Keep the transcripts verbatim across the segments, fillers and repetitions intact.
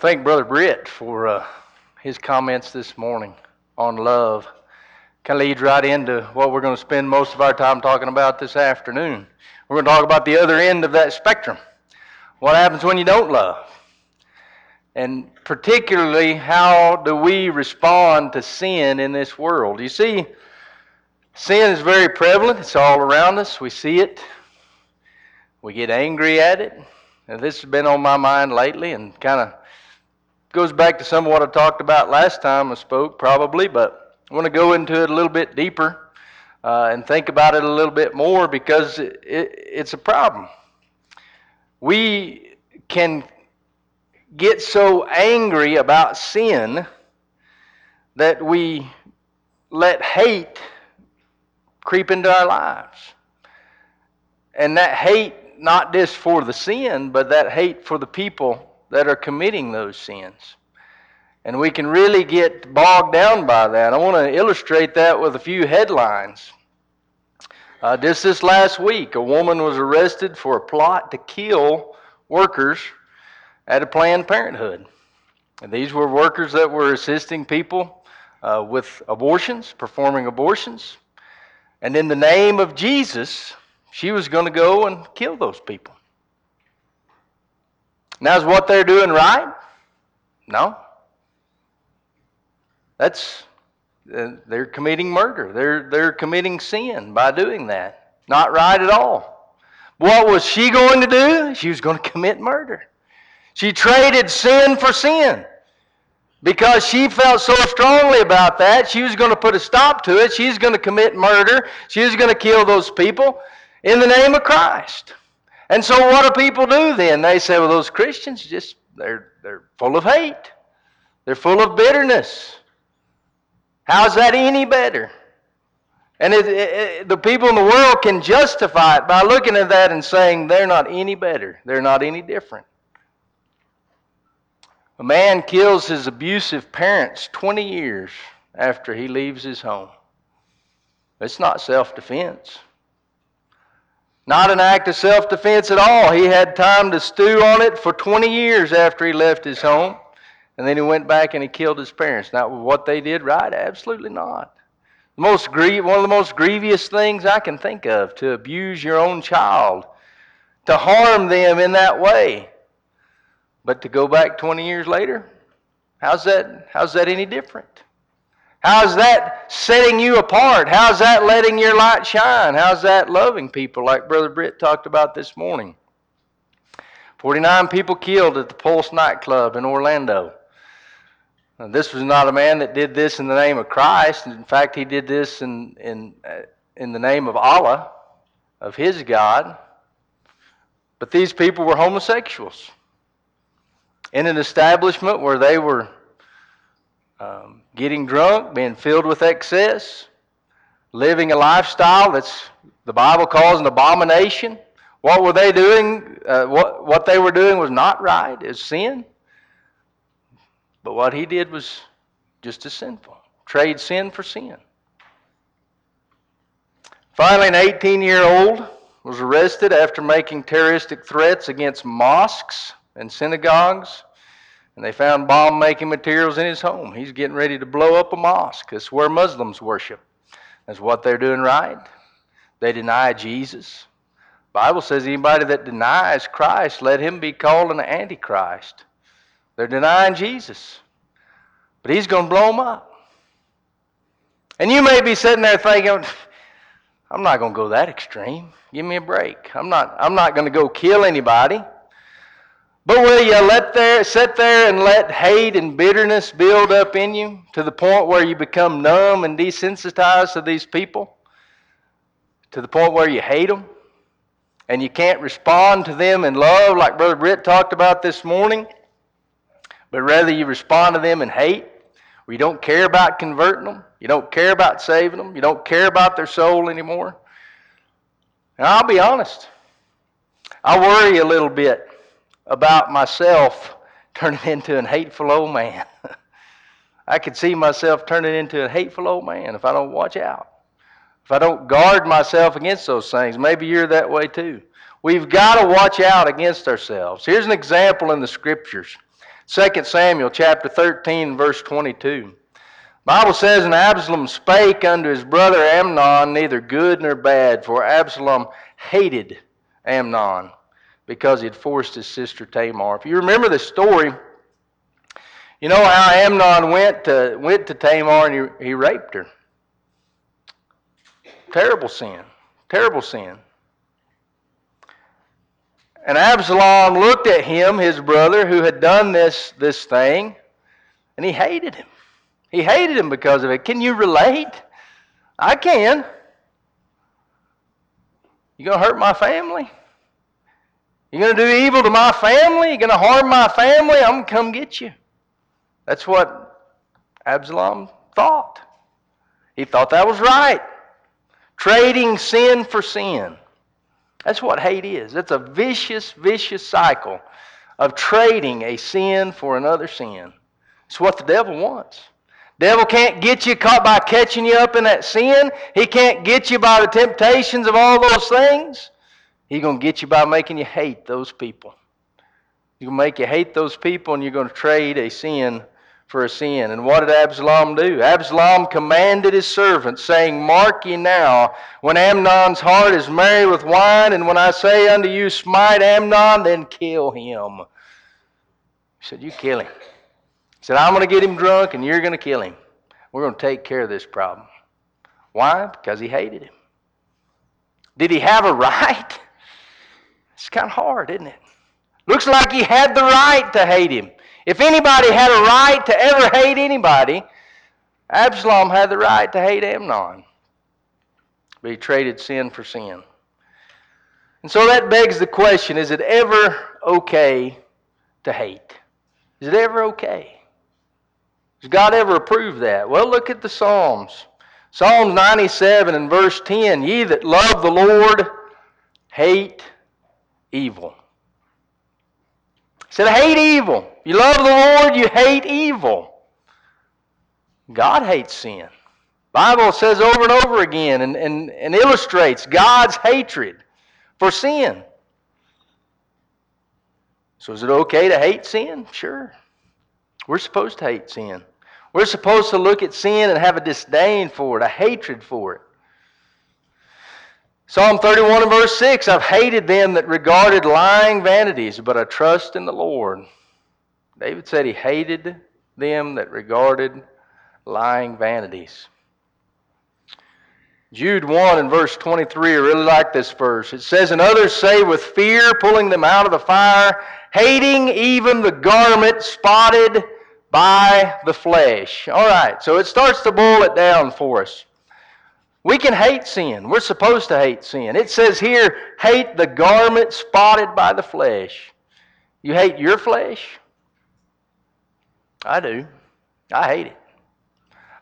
Thank Brother Britt for uh, his comments this morning on love. Kind of leads right into what we're going to spend most of our time talking about this afternoon. We're going to talk about the other end of that spectrum. What happens when you don't love? And particularly, how do we respond to sin in this world? You see, sin is very prevalent. It's all around us. We see it. We get angry at it. And this has been on my mind lately and kind of goes back to some of what I talked about last time I spoke, probably. But I want to go into it a little bit deeper uh, and think about it a little bit more, because it, it, it's a problem. We can get so angry about sin that we let hate creep into our lives. And that hate, not just for the sin, but that hate for the people that are committing those sins. And we can really get bogged down by that. I want to illustrate that with a few headlines. Uh, just this last week, a woman was arrested for a plot to kill workers at a Planned Parenthood. And these were workers that were assisting people uh, with abortions, performing abortions. And in the name of Jesus, she was going to go and kill those people. Now, is what they're doing right? No. That's uh, they're committing murder. They're they're committing sin by doing that. Not right at all. What was she going to do? She was going to commit murder. She traded sin for sin because she felt so strongly about that. She was going to put a stop to it. She's going to commit murder. She's going to kill those people in the name of Christ. And so what do people do then? They say, well, those Christians, just they're they're full of hate. They're full of bitterness. How's that any better? And it, it, the people in the world can justify it by looking at that and saying they're not any better. They're not any different. A man kills his abusive parents twenty years after he leaves his home. It's not self-defense. Not an act of self-defense at all. He had time to stew on it for twenty years after he left his home. And then he went back and he killed his parents. Now, what they did right? Absolutely not. Most grie- one of the most grievous things I can think of, to abuse your own child, to harm them in that way. But to go back twenty years later, how's that, how's that any different? How's that setting you apart? How's that letting your light shine? How's that loving people like Brother Britt talked about this morning? forty-nine people killed at the Pulse nightclub in Orlando. Now, this was not a man that did this in the name of Christ. In fact, he did this in, in, in the name of Allah, of his God. But these people were homosexuals in an establishment where they were um, getting drunk, being filled with excess, living a lifestyle that's the Bible calls an abomination. What were they doing? Uh, what what they were doing was not right. It's sin. But what he did was just as sinful. Trade sin for sin. Finally, an eighteen-year-old was arrested after making terroristic threats against mosques and synagogues, and they found bomb-making materials in his home. He's getting ready to blow up a mosque. That's where Muslims worship. That's what they're doing right. They deny Jesus. The Bible says anybody that denies Christ, let him be called an antichrist. They're denying Jesus. But he's going to blow them up. And you may be sitting there thinking, I'm not going to go that extreme. Give me a break. I'm not, I'm not going to go kill anybody. But will you let there, sit there and let hate and bitterness build up in you to the point where you become numb and desensitized to these people? To the point where you hate them? And you can't respond to them in love like Brother Britt talked about this morning? But rather you respond to them in hate, where you don't care about converting them, you don't care about saving them, you don't care about their soul anymore. And I'll be honest, I worry a little bit about myself turning into a hateful old man. I could see myself turning into a hateful old man if I don't watch out. If I don't guard myself against those things. Maybe you're that way too. We've got to watch out against ourselves. Here's an example in the Scriptures. Second Samuel chapter thirteen, verse twenty-two. The Bible says, "And Absalom spake unto his brother Amnon, neither good nor bad, for Absalom hated Amnon, because he had forced his sister Tamar." If you remember the story, you know how Amnon went to, went to Tamar and he, he raped her. Terrible sin. Terrible sin. And Absalom looked at him, his brother, who had done this, this thing, and he hated him. He hated him because of it. Can you relate? I can. You going to hurt my family? You're going to do evil to my family? You're going to harm my family? I'm going to come get you. That's what Absalom thought. He thought that was right. Trading sin for sin. That's what hate is. It's a vicious, vicious cycle of trading a sin for another sin. It's what the devil wants. Devil can't get you caught by catching you up in that sin. He can't get you by the temptations of all those things. He's going to get you by making you hate those people. He's going to make you hate those people, and you're going to trade a sin for a sin. And what did Absalom do? Absalom commanded his servants, saying, "Mark ye now, when Amnon's heart is merry with wine, and when I say unto you, smite Amnon, then kill him." He said, "You kill him." He said, "I'm going to get him drunk, and you're going to kill him. We're going to take care of this problem." Why? Because he hated him. Did he have a right? It's kind of hard, isn't it? Looks like he had the right to hate him. If anybody had a right to ever hate anybody, Absalom had the right to hate Amnon. But he traded sin for sin. And so that begs the question, is it ever okay to hate? Is it ever okay? Does God ever approve that? Well, look at the Psalms. Psalms ninety-seven and verse ten, "Ye that love the Lord, hate evil." He said, hate evil. You love the Lord, you hate evil. God hates sin. The Bible says over and over again and, and, and illustrates God's hatred for sin. So is it okay to hate sin? Sure. We're supposed to hate sin. We're supposed to look at sin and have a disdain for it, a hatred for it. Psalm thirty-one and verse six, "I've hated them that regarded lying vanities, but I trust in the Lord." David said he hated them that regarded lying vanities. Jude one and verse twenty-three, I really like this verse. It says, "And others say with fear, pulling them out of the fire, hating even the garment spotted by the flesh." All right, so it starts to boil it down for us. We can hate sin. We're supposed to hate sin. It says here, hate the garment spotted by the flesh. You hate your flesh? I do. I hate it.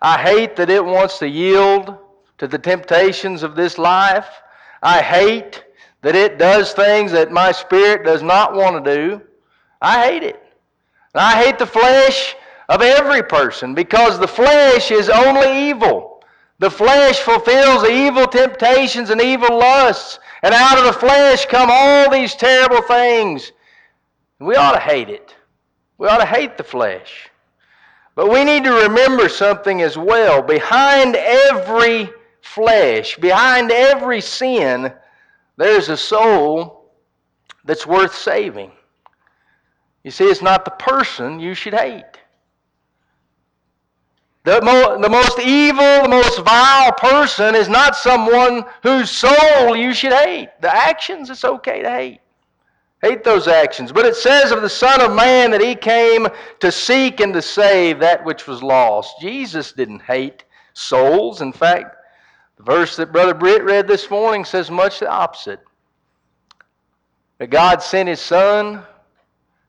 I hate that it wants to yield to the temptations of this life. I hate that it does things that my spirit does not want to do. I hate it. And I hate the flesh of every person, because the flesh is only evil. The flesh fulfills the evil temptations and evil lusts. And out of the flesh come all these terrible things. We ought to hate it. We ought to hate the flesh. But we need to remember something as well. Behind every flesh, behind every sin, there's a soul that's worth saving. You see, it's not the person you should hate. The, mo- the most evil, the most vile person is not someone whose soul you should hate. The actions, it's okay to hate. Hate those actions. But it says of the Son of Man that He came to seek and to save that which was lost. Jesus didn't hate souls. In fact, the verse that Brother Britt read this morning says much the opposite. That God sent His Son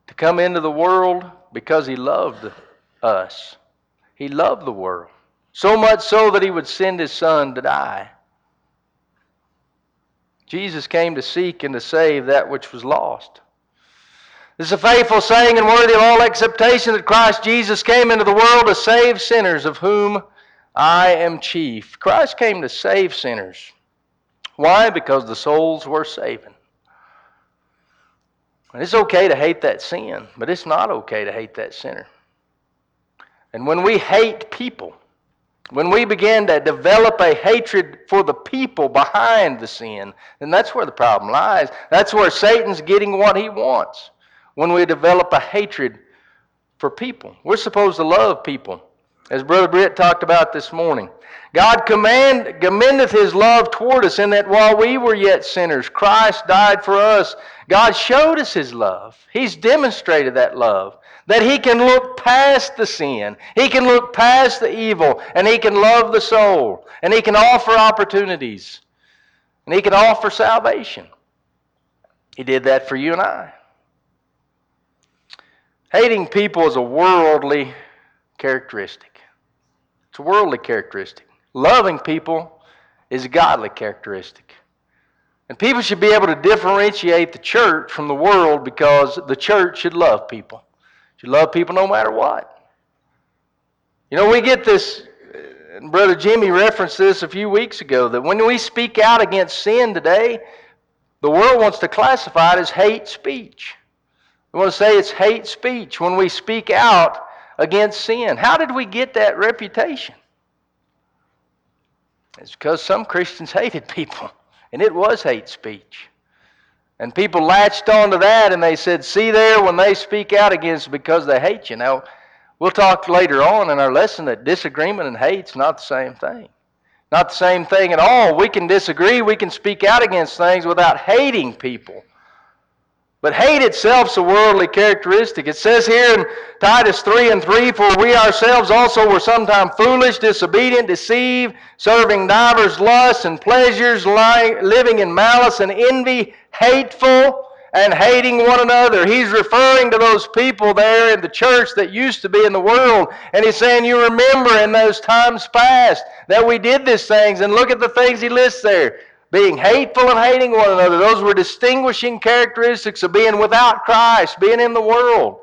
to come into the world because He loved us. He loved the world, so much so that He would send His Son to die. Jesus came to seek and to save that which was lost. This is a faithful saying and worthy of all acceptation that Christ Jesus came into the world to save sinners, of whom I am chief. Christ came to save sinners. Why? Because the souls were saving. And it's okay to hate that sin, but it's not okay to hate that sinner. And when we hate people, when we begin to develop a hatred for the people behind the sin, then that's where the problem lies. That's where Satan's getting what he wants, when we develop a hatred for people. We're supposed to love people, as Brother Britt talked about this morning. God command, commendeth his love toward us in that while we were yet sinners, Christ died for us. God showed us his love. He's demonstrated that love, that he can look past the sin, he can look past the evil, and he can love the soul, and he can offer opportunities, and he can offer salvation. He did that for you and I. Hating people is a worldly characteristic. It's a worldly characteristic. Loving people is a godly characteristic. And people should be able to differentiate the church from the world, because the church should love people. You love people no matter what. You know, we get this, and Brother Jimmy referenced this a few weeks ago, that when we speak out against sin today, the world wants to classify it as hate speech. They want to say it's hate speech when we speak out against sin. How did we get that reputation? It's because some Christians hated people, and it was hate speech. And people latched onto that, and they said, see there, when they speak out against it, because they hate you. Now, we'll talk later on in our lesson that disagreement and hate's not the same thing. Not the same thing at all. We can disagree, we can speak out against things without hating people. But hate itself's a worldly characteristic. It says here in Titus three and three, for we ourselves also were sometime foolish, disobedient, deceived, serving divers lusts and pleasures, living in malice and envy, hateful and hating one another. He's referring to those people there in the church that used to be in the world. And he's saying, you remember in those times past that we did these things. And look at the things he lists there. Being hateful and hating one another. Those were distinguishing characteristics of being without Christ, being in the world.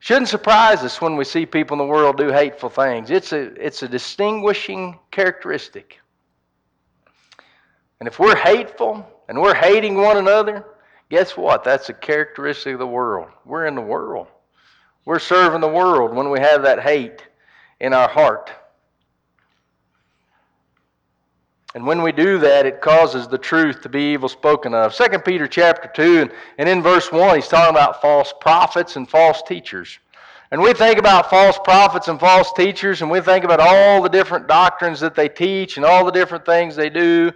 Shouldn't surprise us when we see people in the world do hateful things. It's a, it's a distinguishing characteristic. And if we're hateful and we're hating one another, guess what? That's a characteristic of the world. We're in the world. We're serving the world when we have that hate in our heart. And when we do that, it causes the truth to be evil spoken of. Second Peter chapter two, and in verse one, he's talking about false prophets and false teachers. And we think about false prophets and false teachers, and we think about all the different doctrines that they teach and all the different things they do.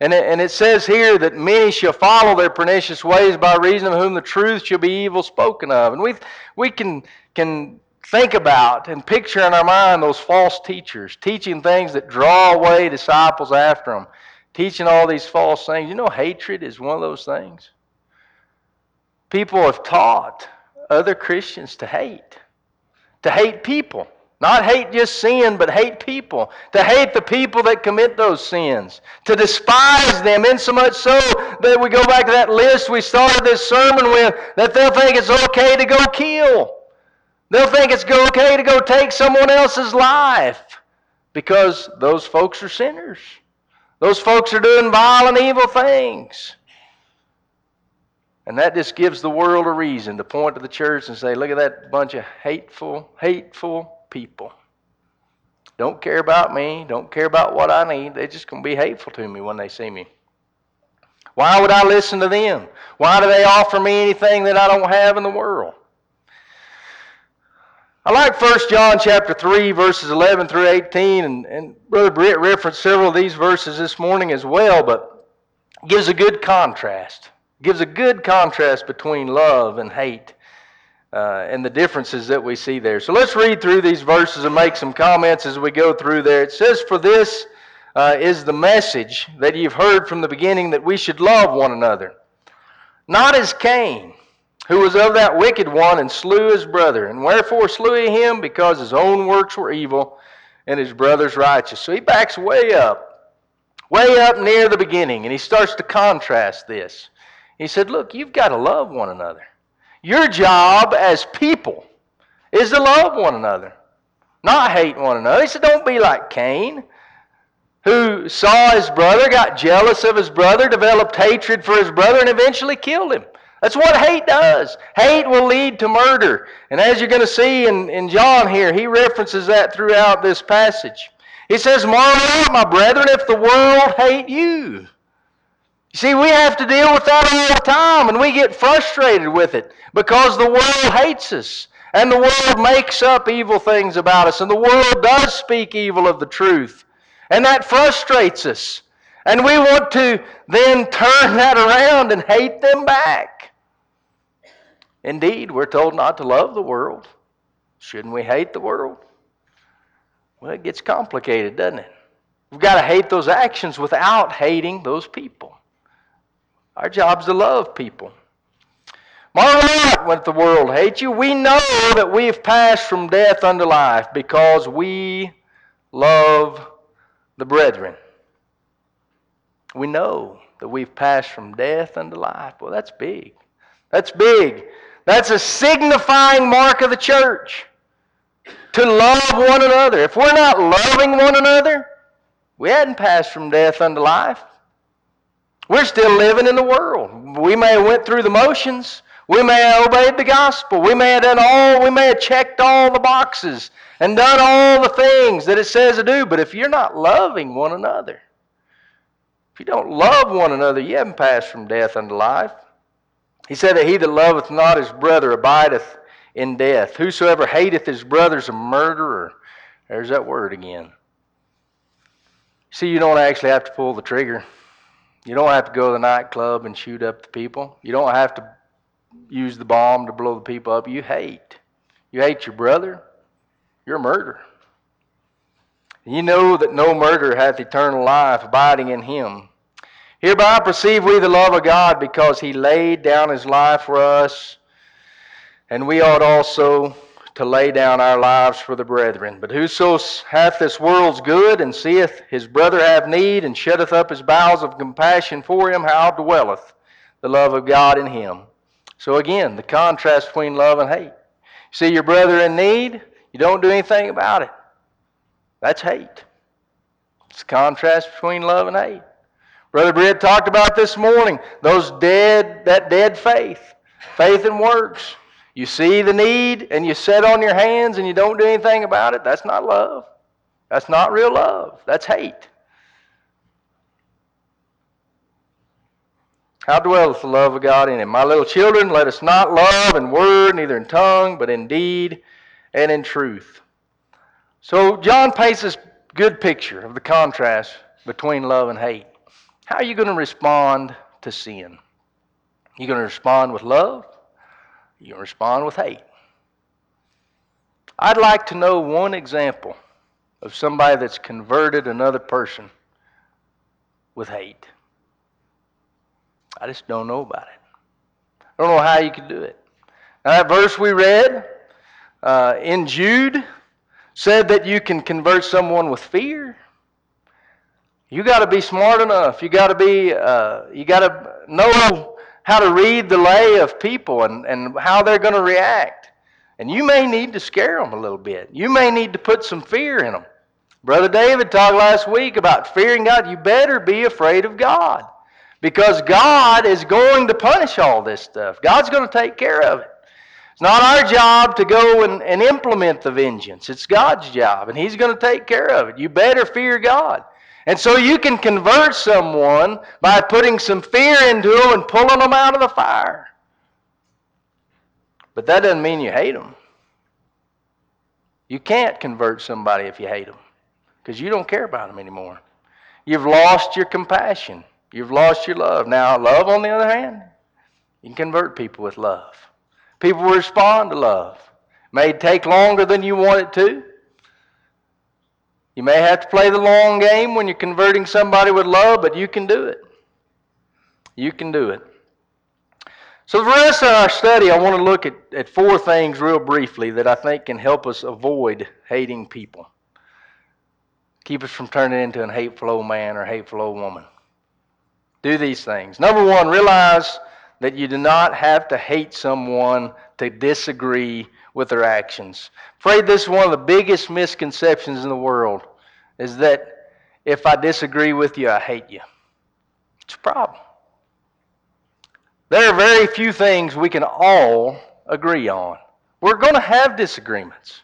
And it, and it says here that many shall follow their pernicious ways, by reason of whom the truth shall be evil spoken of. And we we can can... think about and picture in our mind those false teachers teaching things that draw away disciples after them, teaching all these false things. You know, hatred is one of those things. People have taught other Christians to hate, to hate people. Not hate just sin, but hate people. To hate the people that commit those sins. To despise them, insomuch so that we go back to that list we started this sermon with, that they'll think it's okay to go kill. They'll think it's okay to go take someone else's life, because those folks are sinners. Those folks are doing violent, evil things. And that just gives the world a reason to point to the church and say, look at that bunch of hateful, hateful people. Don't care about me. Don't care about what I need. They're just going to be hateful to me when they see me. Why would I listen to them? Why do they offer me anything that I don't have in the world? I like First John chapter three, verses eleven through eighteen, and, and Brother Britt referenced several of these verses this morning as well, but it gives a good contrast. It gives a good contrast between love and hate uh, and the differences that we see there. So let's read through these verses and make some comments as we go through there. It says, for this uh, is the message that you've heard from the beginning, that we should love one another, not as Cain, who was of that wicked one, and slew his brother. And wherefore slew he him? Because his own works were evil, and his brother's righteous. So he backs way up, way up near the beginning, and he starts to contrast this. He said, look, you've got to love one another. Your job as people is to love one another, not hate one another. He said, don't be like Cain, who saw his brother, got jealous of his brother, developed hatred for his brother, and eventually killed him. That's what hate does. Hate will lead to murder. And as you're going to see in, in John here, he references that throughout this passage. He says, marvel not, my brethren, if the world hate you. You see, we have to deal with that all the time, and we get frustrated with it because the world hates us, and the world makes up evil things about us, and the world does speak evil of the truth, and that frustrates us. And we want to then turn that around and hate them back. Indeed, we're told not to love the world. Shouldn't we hate the world? Well, it gets complicated, doesn't it? We've got to hate those actions without hating those people. Our job's to love people. Marvel not when the world hates you. We know that we've passed from death unto life because we love the brethren. We know that we've passed from death unto life. Well, that's big. That's big. That's a signifying mark of the church, to love one another. If we're not loving one another, we hadn't passed from death unto life. We're still living in the world. We may have went through the motions. We may have obeyed the gospel. We may have done all, we may have checked all the boxes and done all the things that it says to do. But if you're not loving one another, if you don't love one another, you haven't passed from death unto life. He said that he that loveth not his brother abideth in death. Whosoever hateth his brother is a murderer. There's that word again. See, you don't actually have to pull the trigger. You don't have to go to the nightclub and shoot up the people. You don't have to use the bomb to blow the people up. You hate. You hate your brother. You're a murderer. You know that no murderer hath eternal life abiding in him. Hereby perceive we the love of God, because he laid down his life for us, and we ought also to lay down our lives for the brethren. But whoso hath this world's good, and seeth his brother have need, and shutteth up his bowels of compassion for him, how dwelleth the love of God in him? So again, the contrast between love and hate. See your brother in need, you don't do anything about it. That's hate. It's the contrast between love and hate. Brother Britt talked about this morning, those dead, that dead faith, faith in works. You see the need and you sit on your hands and you don't do anything about it. That's not love. That's not real love. That's hate. How dwelleth the love of God in him? My little children, let us not love in word, neither in tongue, but in deed and in truth. So John paints this good picture of the contrast between love and hate. How are you going to respond to sin? You're going to respond with love? You're going to respond with hate? I'd like to know one example of somebody that's converted another person with hate. I just don't know about it. I don't know how you could do it. Now, that verse we read uh, in Jude said that you can convert someone with fear. You got to be smart enough. You got to be. Uh, you got to know how to read the lay of people and, and how they're going to react. And you may need to scare them a little bit. You may need to put some fear in them. Brother David talked last week about fearing God. You better be afraid of God, because God is going to punish all this stuff. God's going to take care of it. It's not our job to go and, and implement the vengeance. It's God's job, and he's going to take care of it. You better fear God. And so you can convert someone by putting some fear into them and pulling them out of the fire. But that doesn't mean you hate them. You can't convert somebody if you hate them, because you don't care about them anymore. You've lost your compassion. You've lost your love. Now, love, on the other hand, you can convert people with love. People will respond to love. It may take longer than you want it to. You may have to play the long game when you're converting somebody with love, but you can do it. You can do it. So the rest of our study, I want to look at, at four things real briefly that I think can help us avoid hating people. Keep us from turning into a hateful old man or hateful old woman. Do these things. Number one, realize that you do not have to hate someone to disagree with their actions. I'm afraid this is one of the biggest misconceptions in the world, is that if I disagree with you, I hate you. It's a problem. There are very few things we can all agree on. We're going to have disagreements.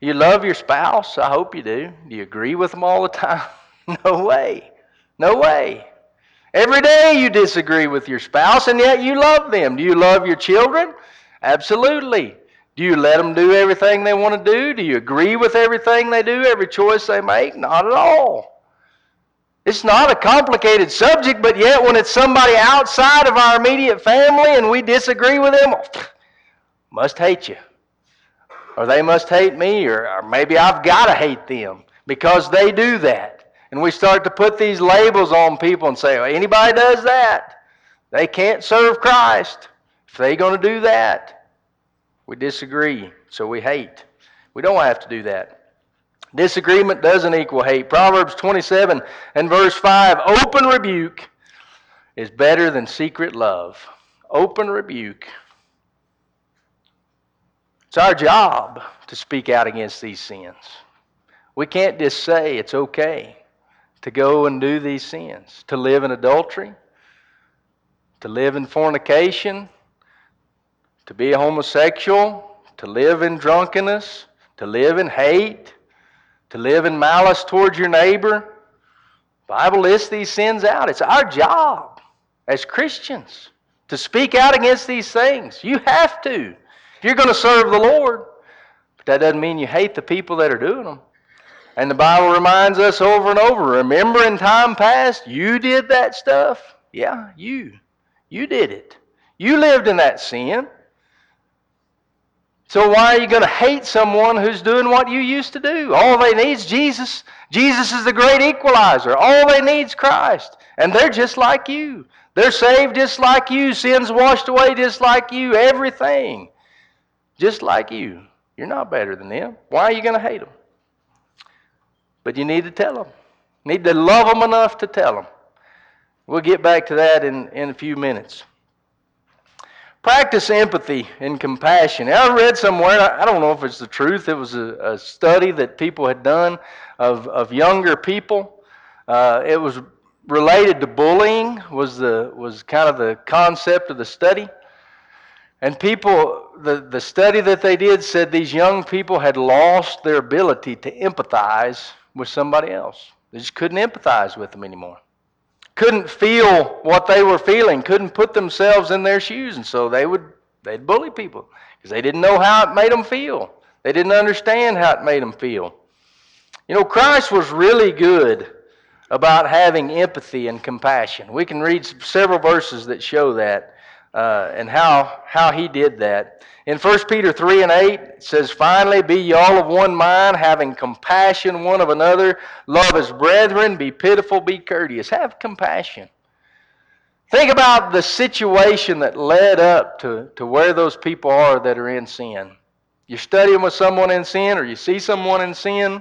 You love your spouse? I hope you do. Do you agree with them all the time? No way. No way. Every day you disagree with your spouse, and yet you love them. Do you love your children? Absolutely. Do you let them do everything they want to do? Do you agree with everything they do, every choice they make? Not at all. It's not a complicated subject, but yet when it's somebody outside of our immediate family and we disagree with them, must hate you. Or they must hate me, or, or maybe I've got to hate them because they do that. And we start to put these labels on people and say, well, anybody does that, they can't serve Christ. If they're going to do that. We disagree, so we hate. We don't have to do that. Disagreement doesn't equal hate. Proverbs twenty-seven and verse five, open rebuke is better than secret love. Open rebuke. It's our job to speak out against these sins. We can't just say it's okay to go and do these sins, to live in adultery, to live in fornication, to be a homosexual, to live in drunkenness, to live in hate, to live in malice towards your neighbor. The Bible lists these sins out. It's our job as Christians to speak out against these things. You have to. If you're going to serve the Lord, but that doesn't mean you hate the people that are doing them. And the Bible reminds us over and over, remember in time past, you did that stuff. Yeah, you. You did it. You lived in that sin. So why are you going to hate someone who's doing what you used to do? All they need is Jesus. Jesus is the great equalizer. All they need is Christ. And they're just like you. They're saved just like you. Sins washed away just like you. Everything just like you. You're not better than them. Why are you going to hate them? But you need to tell them. You need to love them enough to tell them. We'll get back to that in, in a few minutes. Practice empathy and compassion. I read somewhere, I don't know if it's the truth, it was a, a study that people had done of, of younger people. Uh, it was related to bullying, was the was kind of the concept of the study. And people, the, the study that they did said these young people had lost their ability to empathize with somebody else. They just couldn't empathize with them anymore. Couldn't feel what they were feeling, couldn't put themselves in their shoes, and so they would they'd bully people because they didn't know how it made them feel. They didn't understand how it made them feel. You know, Christ was really good about having empathy and compassion. We can read several verses that show that uh, and how how he did that. In First Peter three and eight, it says, finally, be ye all of one mind, having compassion one of another. Love as brethren, be pitiful, be courteous. Have compassion. Think about the situation that led up to, to where those people are that are in sin. You're studying with someone in sin, or you see someone in sin,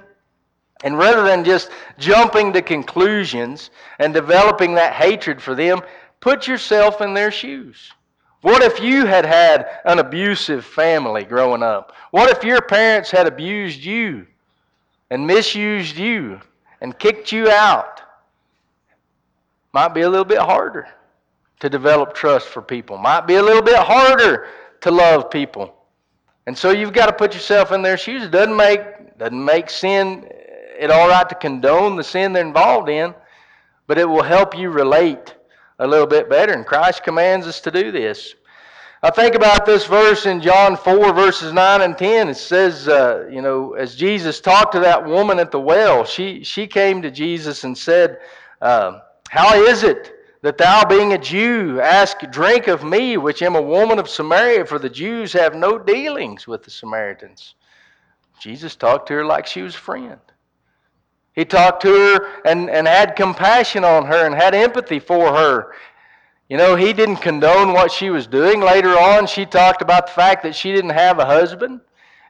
and rather than just jumping to conclusions and developing that hatred for them, put yourself in their shoes. What if you had had an abusive family growing up? What if your parents had abused you and misused you and kicked you out? Might be a little bit harder to develop trust for people. Might be a little bit harder to love people. And so you've got to put yourself in their shoes. It doesn't make, doesn't make sin it all right to condone the sin they're involved in, but it will help you relate a little bit better, and Christ commands us to do this. I think about this verse in John four, verses nine and ten. It says, uh, you know, as Jesus talked to that woman at the well, she, she came to Jesus and said, uh, how is it that thou, being a Jew, ask drink of me, which am a woman of Samaria? For the Jews have no dealings with the Samaritans. Jesus talked to her like she was a friend. He talked to her and, and had compassion on her and had empathy for her. You know, he didn't condone what she was doing. Later on, she talked about the fact that she didn't have a husband,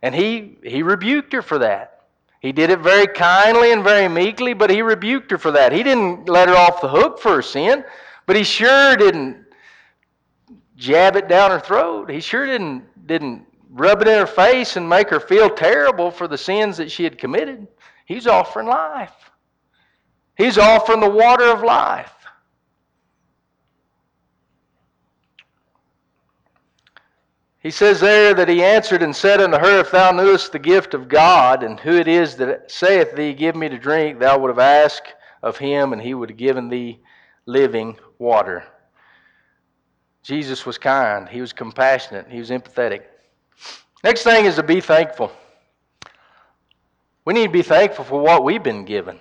and he, he rebuked her for that. He did it very kindly and very meekly, but he rebuked her for that. He didn't let her off the hook for her sin, but he sure didn't jab it down her throat. He sure didn't, didn't rub it in her face and make her feel terrible for the sins that she had committed. He's offering life. He's offering the water of life. He says there that he answered and said unto her, If thou knewest the gift of God, and who it is that saith thee, Give me to drink, thou would have asked of him, and he would have given thee living water. Jesus was kind. He was compassionate. He was empathetic. Next thing is to be thankful. We need to be thankful for what we've been given.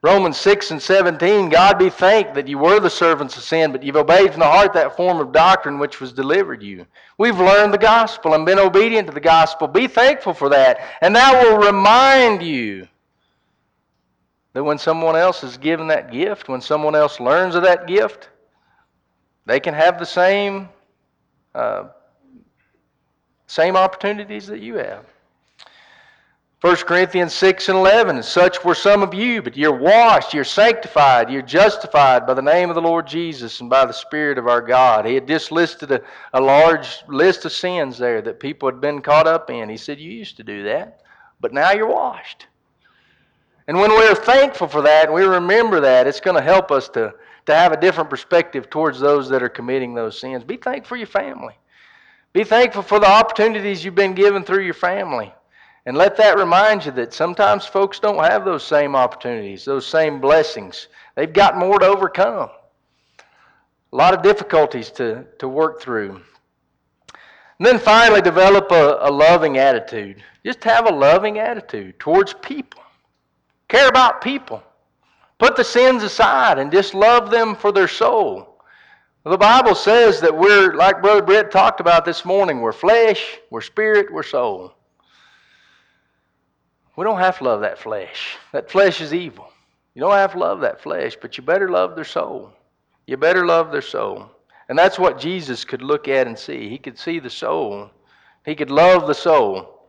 Romans six and seventeen, God be thanked that you were the servants of sin, but you've obeyed from the heart that form of doctrine which was delivered you. We've learned the gospel and been obedient to the gospel. Be thankful for that. And that will remind you that when someone else is given that gift, when someone else learns of that gift, they can have the same, uh, same opportunities that you have. First Corinthians six and eleven, and such were some of you, but you're washed, you're sanctified, you're justified by the name of the Lord Jesus and by the Spirit of our God. He had just listed a, a large list of sins there that people had been caught up in. He said, you used to do that, but now you're washed. And when we're thankful for that and we remember that, it's going to help us to, to have a different perspective towards those that are committing those sins. Be thankful for your family. Be thankful for the opportunities you've been given through your family. And let that remind you that sometimes folks don't have those same opportunities, those same blessings. They've got more to overcome. A lot of difficulties to, to work through. And then finally, develop a, a loving attitude. Just have a loving attitude towards people. Care about people. Put the sins aside and just love them for their soul. Well, the Bible says that we're, like Brother Brett talked about this morning, we're flesh, we're spirit, we're soul. We don't have to love that flesh. That flesh is evil. You don't have to love that flesh, but you better love their soul. You better love their soul. And that's what Jesus could look at and see. He could see the soul. He could love the soul.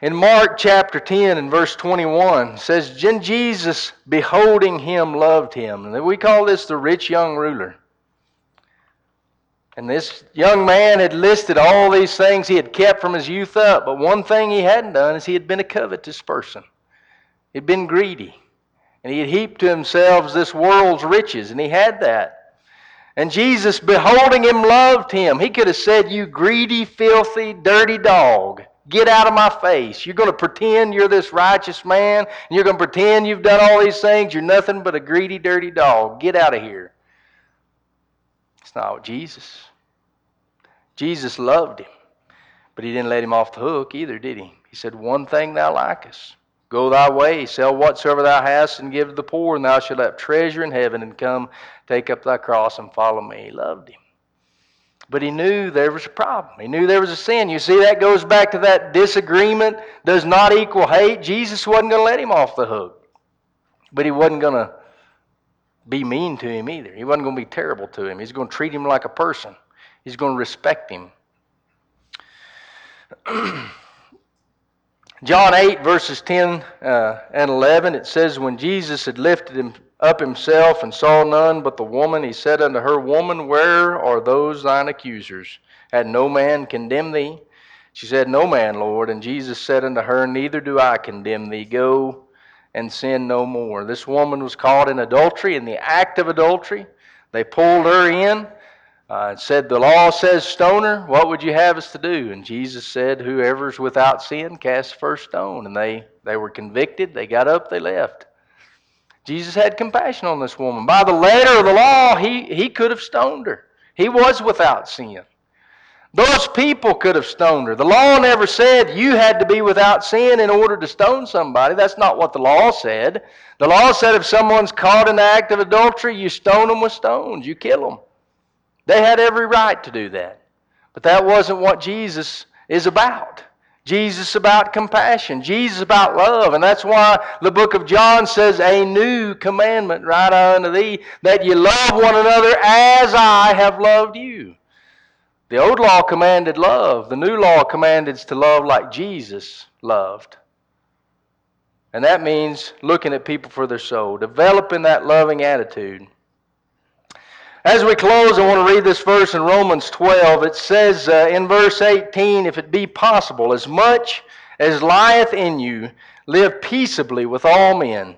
In Mark chapter ten and verse twenty-one, it says, Then Jesus, beholding him, loved him. And we call this the rich young ruler. And this young man had listed all these things he had kept from his youth up. But one thing he hadn't done is he had been a covetous person. He'd been greedy. And he had heaped to himself this world's riches. And he had that. And Jesus, beholding him, loved him. He could have said, You greedy, filthy, dirty dog. Get out of my face. You're going to pretend you're this righteous man. And you're going to pretend you've done all these things. You're nothing but a greedy, dirty dog. Get out of here. It's not what Jesus. Jesus loved him, but he didn't let him off the hook either, did he? He said, One thing thou likest. Go thy way, sell whatsoever thou hast, and give to the poor, and thou shalt have treasure in heaven, and come, take up thy cross, and follow me. He loved him. But he knew there was a problem. He knew there was a sin. You see, that goes back to that disagreement does not equal hate. Jesus wasn't going to let him off the hook, but he wasn't going to be mean to him either. He wasn't going to be terrible to him. He's going to treat him like a person. He's going to respect him. John eight, verses ten and eleven, it says, When Jesus had lifted him up himself and saw none but the woman, he said unto her, Woman, where are those thine accusers? Had no man condemned thee? She said, No man, Lord. And Jesus said unto her, Neither do I condemn thee. Go and sin no more. This woman was caught in adultery, in the act of adultery. They pulled her in uh, and said, The law says stone her. What would you have us to do? And Jesus said, Whoever's without sin, cast the first stone. And they, they were convicted. They got up. They left. Jesus had compassion on this woman. By the letter of the law, he, he could have stoned her. He was without sin. Those people could have stoned her. The law never said you had to be without sin in order to stone somebody. That's not what the law said. The law said if someone's caught in the act of adultery, you stone them with stones. You kill them. They had every right to do that. But that wasn't what Jesus is about. Jesus about compassion. Jesus about love. And that's why the book of John says, A new commandment write I unto thee, that you love one another as I have loved you. The old law commanded love. The new law commanded us to love like Jesus loved. And that means looking at people for their soul, developing that loving attitude. As we close, I want to read this verse in Romans twelve. It says uh, in verse eighteen, If it be possible, as much as lieth in you, live peaceably with all men.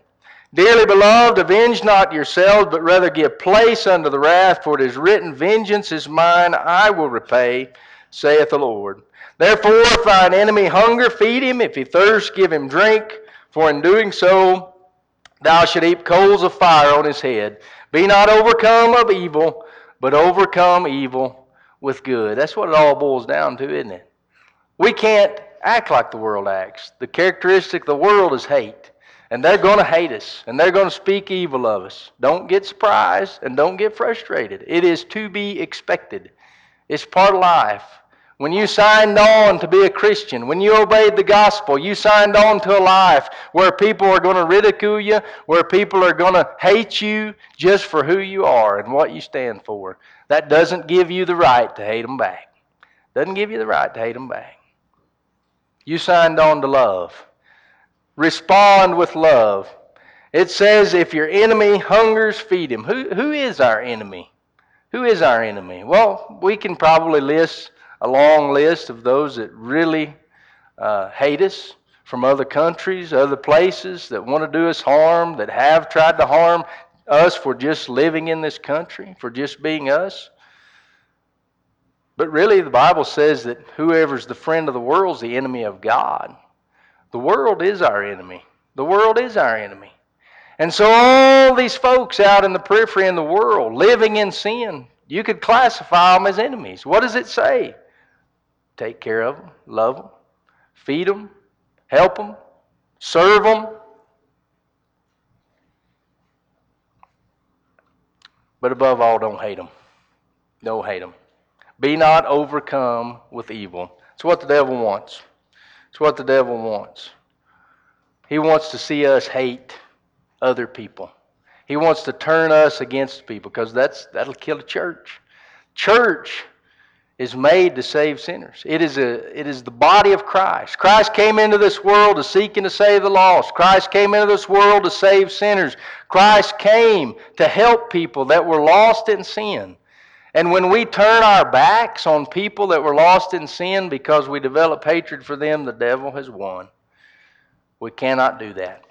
Dearly beloved, avenge not yourselves, but rather give place unto the wrath, for it is written, Vengeance is mine, I will repay, saith the Lord. Therefore, if thine enemy hunger, feed him. If he thirst, give him drink. For in doing so, thou shalt heap coals of fire on his head. Be not overcome of evil, but overcome evil with good. That's what it all boils down to, isn't it? We can't act like the world acts. The characteristic of the world is hate. And they're going to hate us. And they're going to speak evil of us. Don't get surprised and don't get frustrated. It is to be expected. It's part of life. When you signed on to be a Christian, when you obeyed the gospel, you signed on to a life where people are going to ridicule you, where people are going to hate you just for who you are and what you stand for. That doesn't give you the right to hate them back. Doesn't give you the right to hate them back. You signed on to love. Respond with love. It says, if your enemy hungers, feed him. Who, who is our enemy? Who is our enemy? Well, we can probably list a long list of those that really uh, hate us from other countries, other places, that want to do us harm, that have tried to harm us for just living in this country, for just being us. But really, the Bible says that whoever's the friend of the world is the enemy of God. The world is our enemy. The world is our enemy. And so all these folks out in the periphery in the world, living in sin, you could classify them as enemies. What does it say? Take care of them, love them, feed them, help them, serve them. But above all, don't hate them. Don't hate them. Be not overcome with evil. It's what the devil wants. It's what the devil wants. He wants to see us hate other people. He wants to turn us against people because that's that'll kill a church. Church is made to save sinners. It is a it is the body of Christ. Christ came into this world to seek and to save the lost. Christ came into this world to save sinners. Christ came to help people that were lost in sin. And when we turn our backs on people that were lost in sin because we develop hatred for them, the devil has won. We cannot do that.